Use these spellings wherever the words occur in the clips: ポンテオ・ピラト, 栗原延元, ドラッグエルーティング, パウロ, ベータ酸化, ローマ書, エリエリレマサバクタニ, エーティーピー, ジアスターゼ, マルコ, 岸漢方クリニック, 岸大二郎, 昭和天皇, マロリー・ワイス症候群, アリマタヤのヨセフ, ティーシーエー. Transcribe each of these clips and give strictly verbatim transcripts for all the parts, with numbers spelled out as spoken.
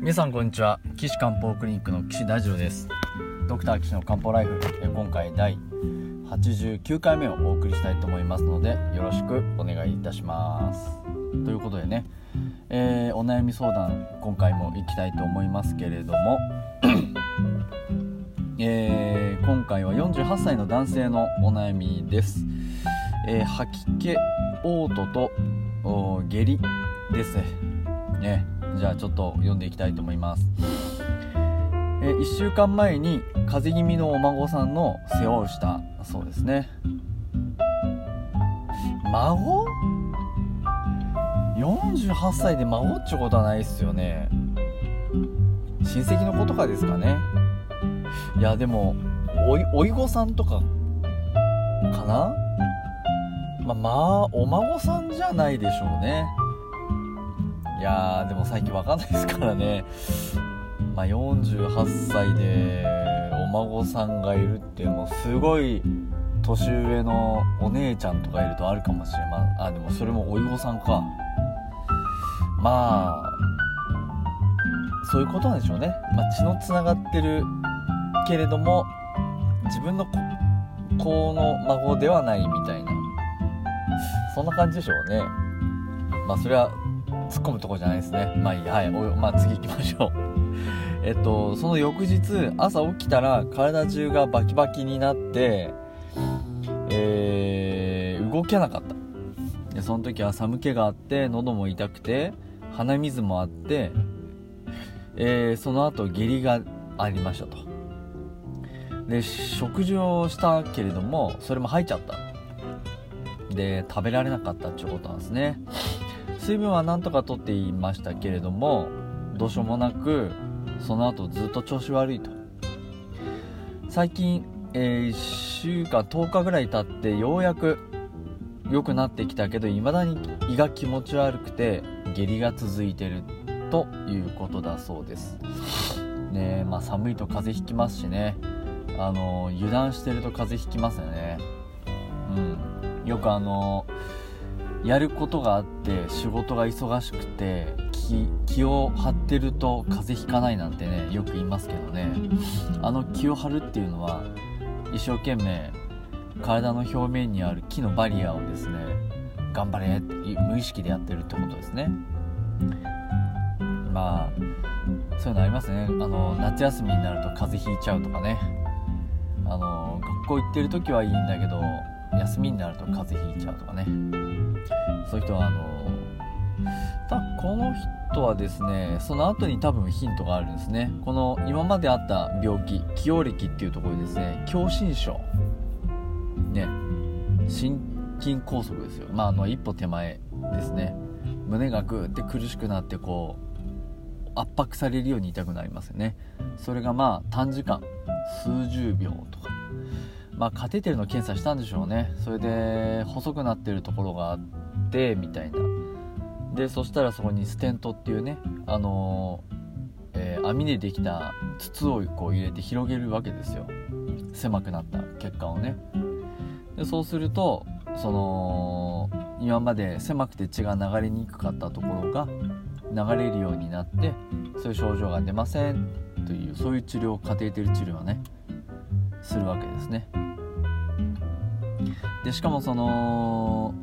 皆さんこんにちは、岸漢方クリニックの岸大二郎です。ドクター岸の漢方ライフ、今回だいはちじゅうきゅうかいめをお送りしたいと思いますので、よろしくお願いいたします。ということでね、えー、お悩み相談今回もいきたいと思いますけれども、えー、今回はよんじゅうはっさいの男性のお悩みです。えー、吐き気、嘔吐と下痢ですね。じゃあちょっと読んでいきたいと思います。えいっしゅうかんまえに風邪気味のお孫さんの世話をしたそうですね。孫 ?よんじゅうはっさいで孫っちゅうことはないですよね。親戚の子とかですかね。いやでもおい、おいごさんとかかな。まあ、まあ、お孫さんじゃないでしょうね。いやーでも最近わかんないですからね。まあ、よんじゅうはっさいでお孫さんがいるっていうのも、すごい年上のお姉ちゃんとかいるとあるかもしれません。あ、でもそれもおいごさんか。まあそういうことなんでしょうね。まあ、血のつながってるけれども自分の子の孫ではないみたいな、そんな感じでしょうね。まあそれは突っ込むとこじゃないですね。まあいい、はい、まあ、次行きましょうえっとその翌日朝起きたら体中がバキバキになって、えー、動けなかった。でその時は寒気があって、喉も痛くて鼻水もあって、えー、その後下痢がありましたと。で食事をしたけれどもそれも吐いちゃった。で食べられなかったっていうことなんですね。水分はなんとか取っていましたけれども、どうしようもなくその後ずっと調子悪いと。最近、えー、いっしゅうかんとおかぐらい経ってようやく良くなってきたけど、いまだに胃が気持ち悪くて下痢が続いてるということだそうですね。まあ、寒いと風邪ひきますしね。あの油断してると風邪ひきますよね。うん、よくあのやることがあって仕事が忙しくて 気, 気を張ってると風邪ひかないなんてね、よく言いますけどね。あの気を張るっていうのは、一生懸命体の表面にある気のバリアをですね、頑張れって無意識でやってるってことですね。まあそういうのありますね。あの夏休みになると風邪ひいちゃうとかね。あの学校行ってる時はいいんだけど休みになると風邪ひいちゃうとかね。そういう人はあのたこの人はですね、その後に多分ヒントがあるんですね。この今まであった病気、既往歴っていうところですね。狭心症ね、心筋梗塞ですよ。まああの一歩手前ですね。胸がグーって苦しくなって、こう圧迫されるように痛くなりますよね。それがまあ短時間数十秒とか、まあ、カテーテルの検査したんでしょうね。それで細くなってるところがあってみたいな。でそしたらそこにステントっていうね、あのーえー、網でできた筒をこう入れて広げるわけですよ。狭くなった血管をね。でそうすると、その今まで狭くて血が流れにくかったところが流れるようになって、そういう症状が出ませんという、そういう治療、カテーテル治療はねするわけですね。でしかもその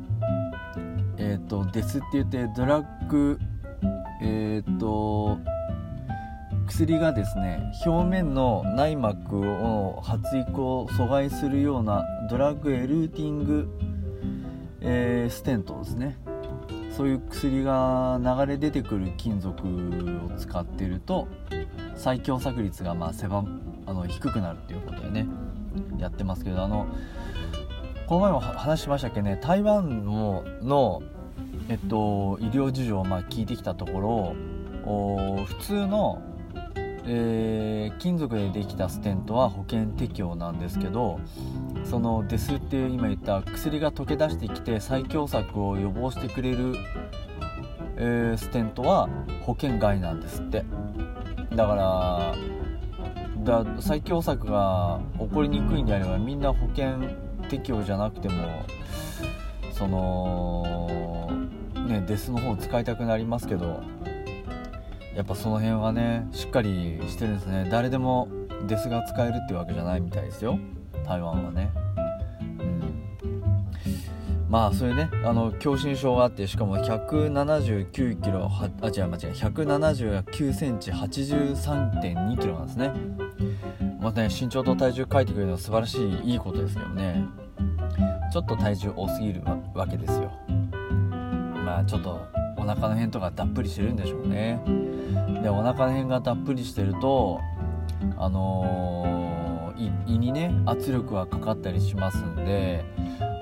えっとデスって言ってドラッグえっと薬がですね、表面の内膜を発育を阻害するようなドラッグエルーティング、えー、ステントですね、そういう薬が流れ出てくる金属を使っていると再狭窄率がまあ狭あの低くなるということでねやってますけど、あのこの前も話しましたっけね、台湾の、えっと、医療事情をまあ聞いてきたところ、普通のえー、金属でできたステントは保険適用なんですけど、そのデスって今言った薬が溶け出してきて再狭窄を予防してくれる、えー、ステントは保険外なんですって。だからだ再狭窄が起こりにくいんであれば、みんな保険適用じゃなくてもその、ね、デスの方を使いたくなりますけど、やっぱその辺はねしっかりしてるんですね。誰でもデスが使えるってわけじゃないみたいですよ、台湾はね、うん、まあそういうねあの狭心症があって、しかもひゃくななじゅうきゅうキロはあ違う間違えひゃくななじゅうきゅうセンチ はちじゅうさんてんにキロなんですね。またね身長と体重書いてくれるのは素晴らしいいいことですけどね、ちょっと体重多すぎるわけですよ。まあちょっとお腹の辺とかたっぷりしてるんでしょうね。でお腹の辺がたっぷりしてると、あのー、胃, 胃にね圧力がかかったりしますんで、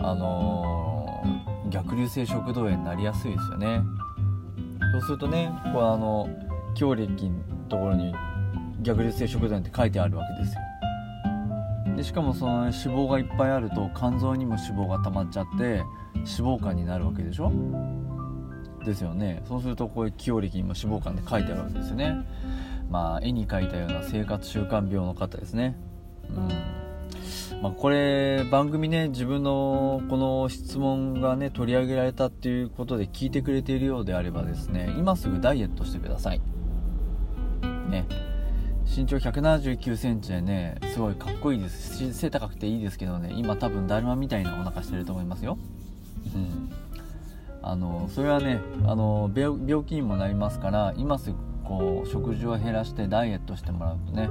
あのー、逆流性食道炎になりやすいですよね。そうするとね、こうあの強力のところに逆流性食道炎って書いてあるわけですよ。でしかもその脂肪がいっぱいあると肝臓にも脂肪が溜まっちゃって脂肪肝になるわけでしょですよね。そうするとこういう既往歴にも脂肪肝で書いてあるわけですよね。まあ絵に描いたような生活習慣病の方ですね、うんまあ、これ番組ね自分のこの質問がね取り上げられたっていうことで聞いてくれているようであればですね、今すぐダイエットしてくださいね。身長ひゃくななじゅうきゅうセンチでねすごいかっこいいです、背高くていいですけどね、今多分だるまみたいなお腹してると思いますよ、うんあのそれはねあの 病, 病気にもなりますから、今すぐこう食事を減らしてダイエットしてもらうとね、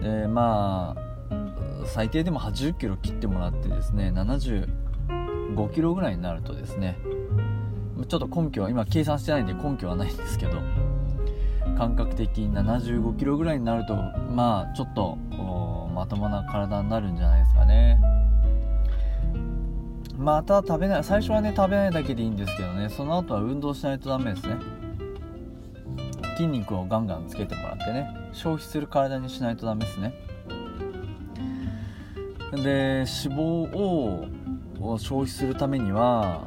でまあ最低でもはちじゅっキロ切ってもらってですね、ななじゅうごキロぐらいになるとですね、ちょっと根拠は今計算してないんで根拠はないんですけど、感覚的にななじゅうごキロぐらいになるとまあちょっとまともな体になるんじゃないですかね。まあ、ただ食べない、最初はね食べないだけでいいんですけどね、その後は運動しないとダメですね。筋肉をガンガンつけてもらってね、消費する体にしないとダメですね。で脂肪を消費するためには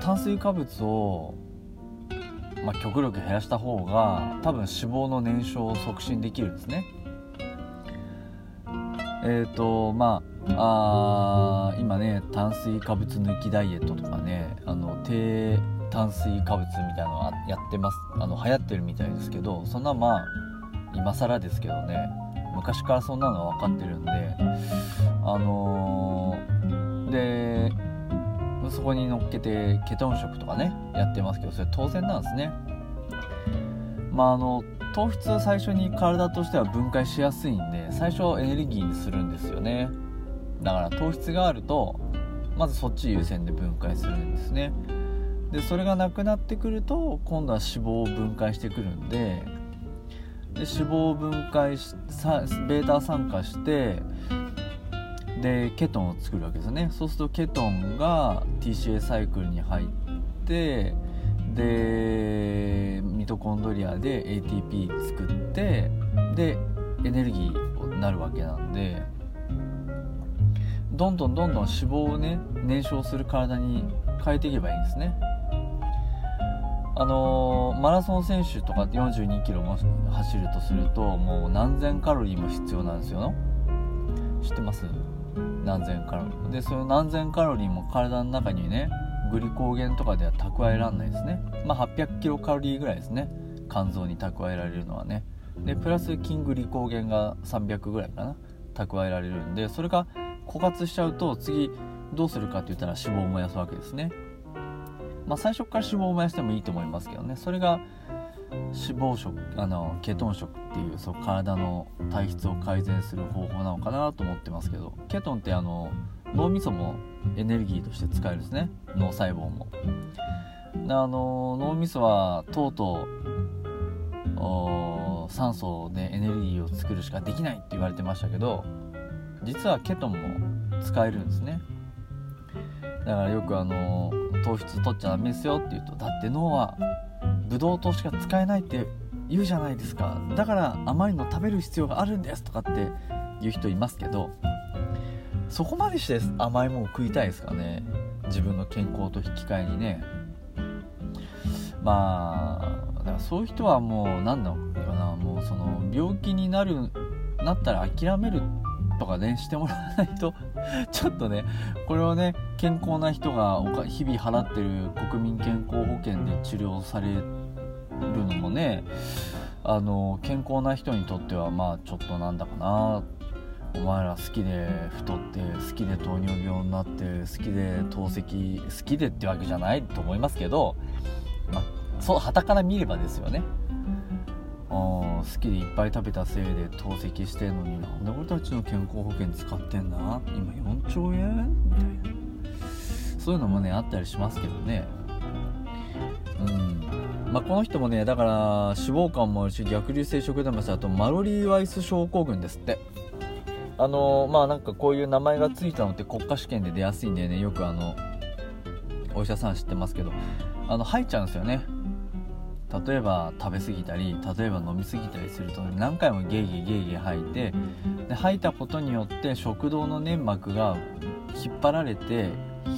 炭水化物を、まあ、極力減らした方が多分脂肪の燃焼を促進できるんですね。えっとまああ今ね炭水化物抜きダイエットとかね、あの低炭水化物みたいなのやってます、あの流行ってるみたいですけど、そんなまあ今更ですけどね、昔からそんなのは分かってるんで、あのー、でそこに乗っけてケトン食とかねやってますけど、それ当然なんですね。まああの糖質を最初に体としては分解しやすいんで、最初エネルギーにするんですよね。だから糖質があるとまずそっち優先で分解するんですね。でそれがなくなってくると今度は脂肪を分解してくるん で, で脂肪を分解しベータ酸化してでケトンを作るわけですよね。そうするとケトンが ティーシーエー サイクルに入ってでミトコンドリアで エーティーピー 作ってでエネルギーになるわけなんで、どんどんどんどん脂肪をね燃焼する体に変えていけばいいんですね。あのー、マラソン選手とかってよんじゅうにキロも走るとするともう何千カロリーも必要なんですよ。知ってます？何千カロリーで、その何千カロリーも体の中にねグリコーゲンとかでは蓄えられないですね。まあ、はっぴゃくキロカロリーぐらいですね、肝臓に蓄えられるのはね。でプラス筋グリコーゲンがさんびゃくぐらいかな、蓄えられるんで、それが枯渇しちゃうと次どうするかって言ったら脂肪を燃やすわけですね。まあ、最初から脂肪を燃やしてもいいと思いますけどね。それが脂肪食、あのケトン食っていう、そう体の体質を改善する方法なのかなと思ってますけど、ケトンってあの脳みそもエネルギーとして使えるんですね、脳細胞も。あの脳みそはとうとう酸素でエネルギーを作るしかできないって言われてましたけど、実はケトンも使えるんですね。だからよくあの糖質取っちゃダメですよって言うと、だって脳はブドウ糖しか使えないって言うじゃないですか、だから甘いの食べる必要があるんですとかって言う人いますけど、そこまでして甘いものを食いたいですかね、自分の健康と引き換えにね。まあだからそういう人はもう何だろうな、もうその病気になるなったら諦めるとかね、してもらわないとちょっとね、これをね、健康な人が日々払ってる国民健康保険で治療されるのもね、あの健康な人にとってはまあちょっとなんだかな、お前ら好きで太って好きで糖尿病になって好きで透析、好きでってわけじゃないと思いますけど、まあ、そうはたから見ればですよね。好きでいっぱい食べたせいで透析してるのに、なんで俺たちの健康保険使ってんだ、今よんちょうえんみたいな、そういうのもねあったりしますけどね。うん、まあ、この人もねだから脂肪肝もあるし、逆流性食道もあるし、あとマロリー・ワイス症候群ですって。あのまあなんかこういう名前がついたのって国家試験で出やすいんでね、よくあのお医者さん知ってますけど、あの入っちゃうんですよね。例えば食べ過ぎたり、例えば飲み過ぎたりすると何回もゲーゲーゲーゲー吐いて、で吐いたことによって食道の粘膜が引っ張られて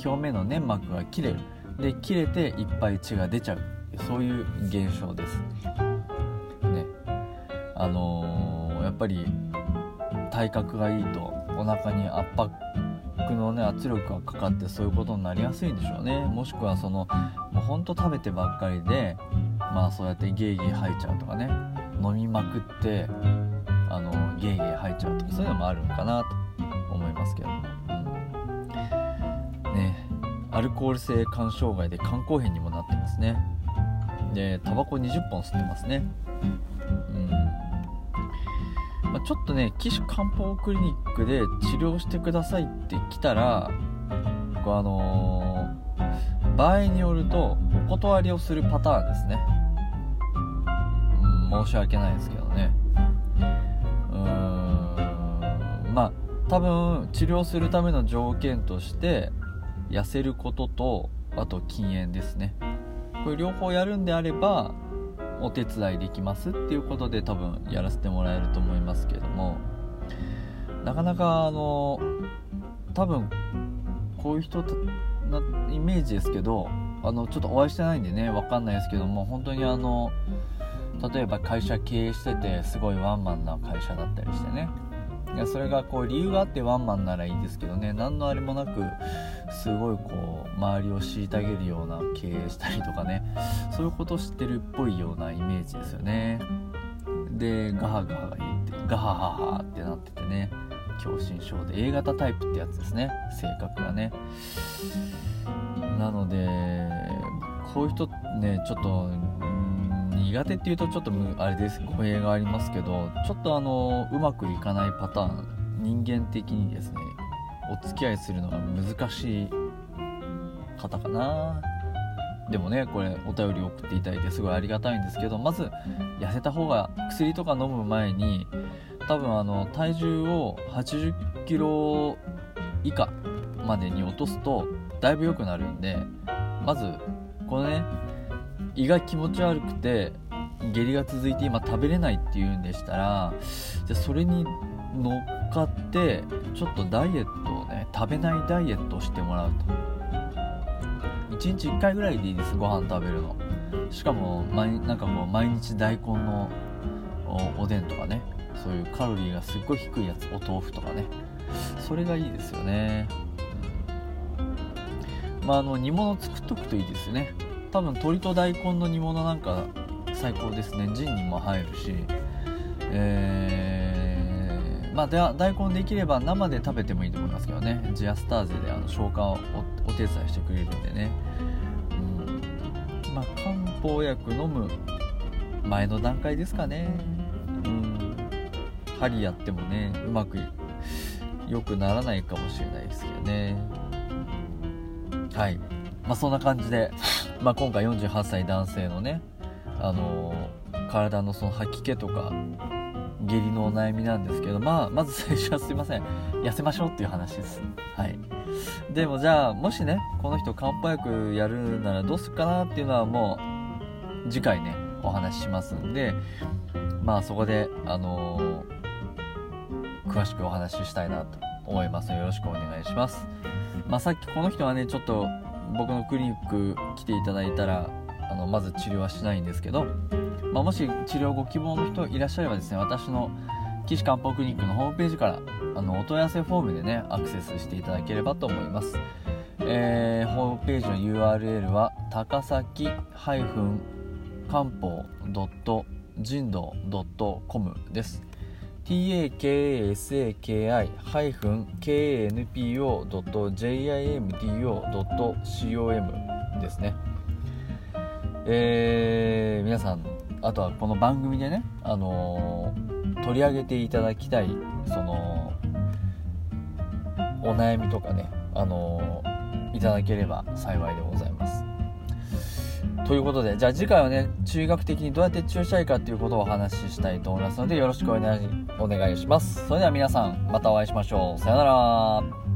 表面の粘膜が切れる、で切れていっぱい血が出ちゃう、そういう現象ですね。あのー、やっぱり体格がいいとお腹に圧迫のね圧力がかかって、そういうことになりやすいんでしょうね。もしくはそのもうほんと食べてばっかりで、まあそうやってゲーゲー吐いちゃうとかね、飲みまくってあのゲーゲー吐いちゃうとか、そういうのもあるのかなと思いますけど、うん、ね、アルコール性肝障害で肝硬変にもなってますね。でタバコにじゅっぽん吸ってますね。まあ、ちょっとね貴種漢方クリニックで治療してくださいって来たら、僕あのー、場合によるとお断りをするパターンですね、うん、申し訳ないですけどね。うーん、まあ多分治療するための条件として痩せることと、あと禁煙ですね。これ両方やるんであればお手伝いできますっていうことで多分やらせてもらえると思いますけども、なかなかあの多分こういう人なイメージですけど、あのちょっとお会いしてないんでね分かんないですけども、本当にあの例えば会社経営しててすごいワンマンな会社だったりしてね、いやそれがこう理由があってワンマンならいいですけどね、何のあれもなくすごいこう周りを虐げるような経営したりとかね、そういうことを知ってるっぽいようなイメージですよね。でガハガハが言ってガハハハってなっててね、狭心症で エー型タイプってやつですね、性格がね。なのでこういう人ねちょっと苦手っていうとちょっとあれです、語弊がありますけど、ちょっとあのうまくいかないパターン、人間的にですねお付き合いするのが難しい方かな。でもねこれお便り送っていただいてすごいありがたいんですけど、まず痩せた方が、薬とか飲む前に多分あの体重をはちじゅっキロ以下までに落とすとだいぶ良くなるんで、まずこのね胃が気持ち悪くて下痢が続いて今食べれないっていうんでしたら、じゃそれに乗っかってちょっとダイエットをね、食べないダイエットをしてもらうと、いちにちいっかいぐらいでいいです、ご飯食べるの。しかも毎なんかもう毎日大根の お, おでんとかね、そういうカロリーがすっごい低いやつ、お豆腐とかね、それがいいですよね。まあ、あの煮物作っとくといいですね。多分鶏と大根の煮物なんか最高ですね。ジンにも入るし、えーまあ、で大根できれば生で食べてもいいと思いますけどね。ジアスターゼであの消化を お, お手伝いしてくれるんでね、うんまあ、漢方薬飲む前の段階ですかね、うん、針やってもねうまく良くならないかもしれないですけどね。はい、まあ、そんな感じで、まあ、今回よんじゅうはっさい男性のね、あのー、体のその吐き気とか下痢のお悩みなんですけど、まあ、まず最初はすいません痩せましょうっていう話です、はい、でもじゃあもしねこの人漢方薬やるならどうするかなっていうのはもう次回ねお話ししますんで、まあそこであのー、詳しくお話ししたいなと思いますのでよろしくお願いします。まあ、さっきこの人はねちょっと僕のクリニック来ていただいたらあのまず治療はしないんですけど、まあ、もし治療ご希望の人いらっしゃればですね、私の岸漢方クリニックのホームページからあのお問い合わせフォームでねアクセスしていただければと思います。えー、ホームページの ユーアールエル は高崎漢方人道 .com です。 タカサキ ハイフン ケーエヌピーオー ドット ジムドットコム ですね。えー、皆さんあとはこの番組でね、あのー、取り上げていただきたいそのお悩みとかね、あのー、いただければ幸いでございます。ということで、じゃあ次回はね中学的にどうやって注射医かということをお話ししたいと思いますのでよろしくお願いします。それでは皆さんまたお会いしましょう。さよなら。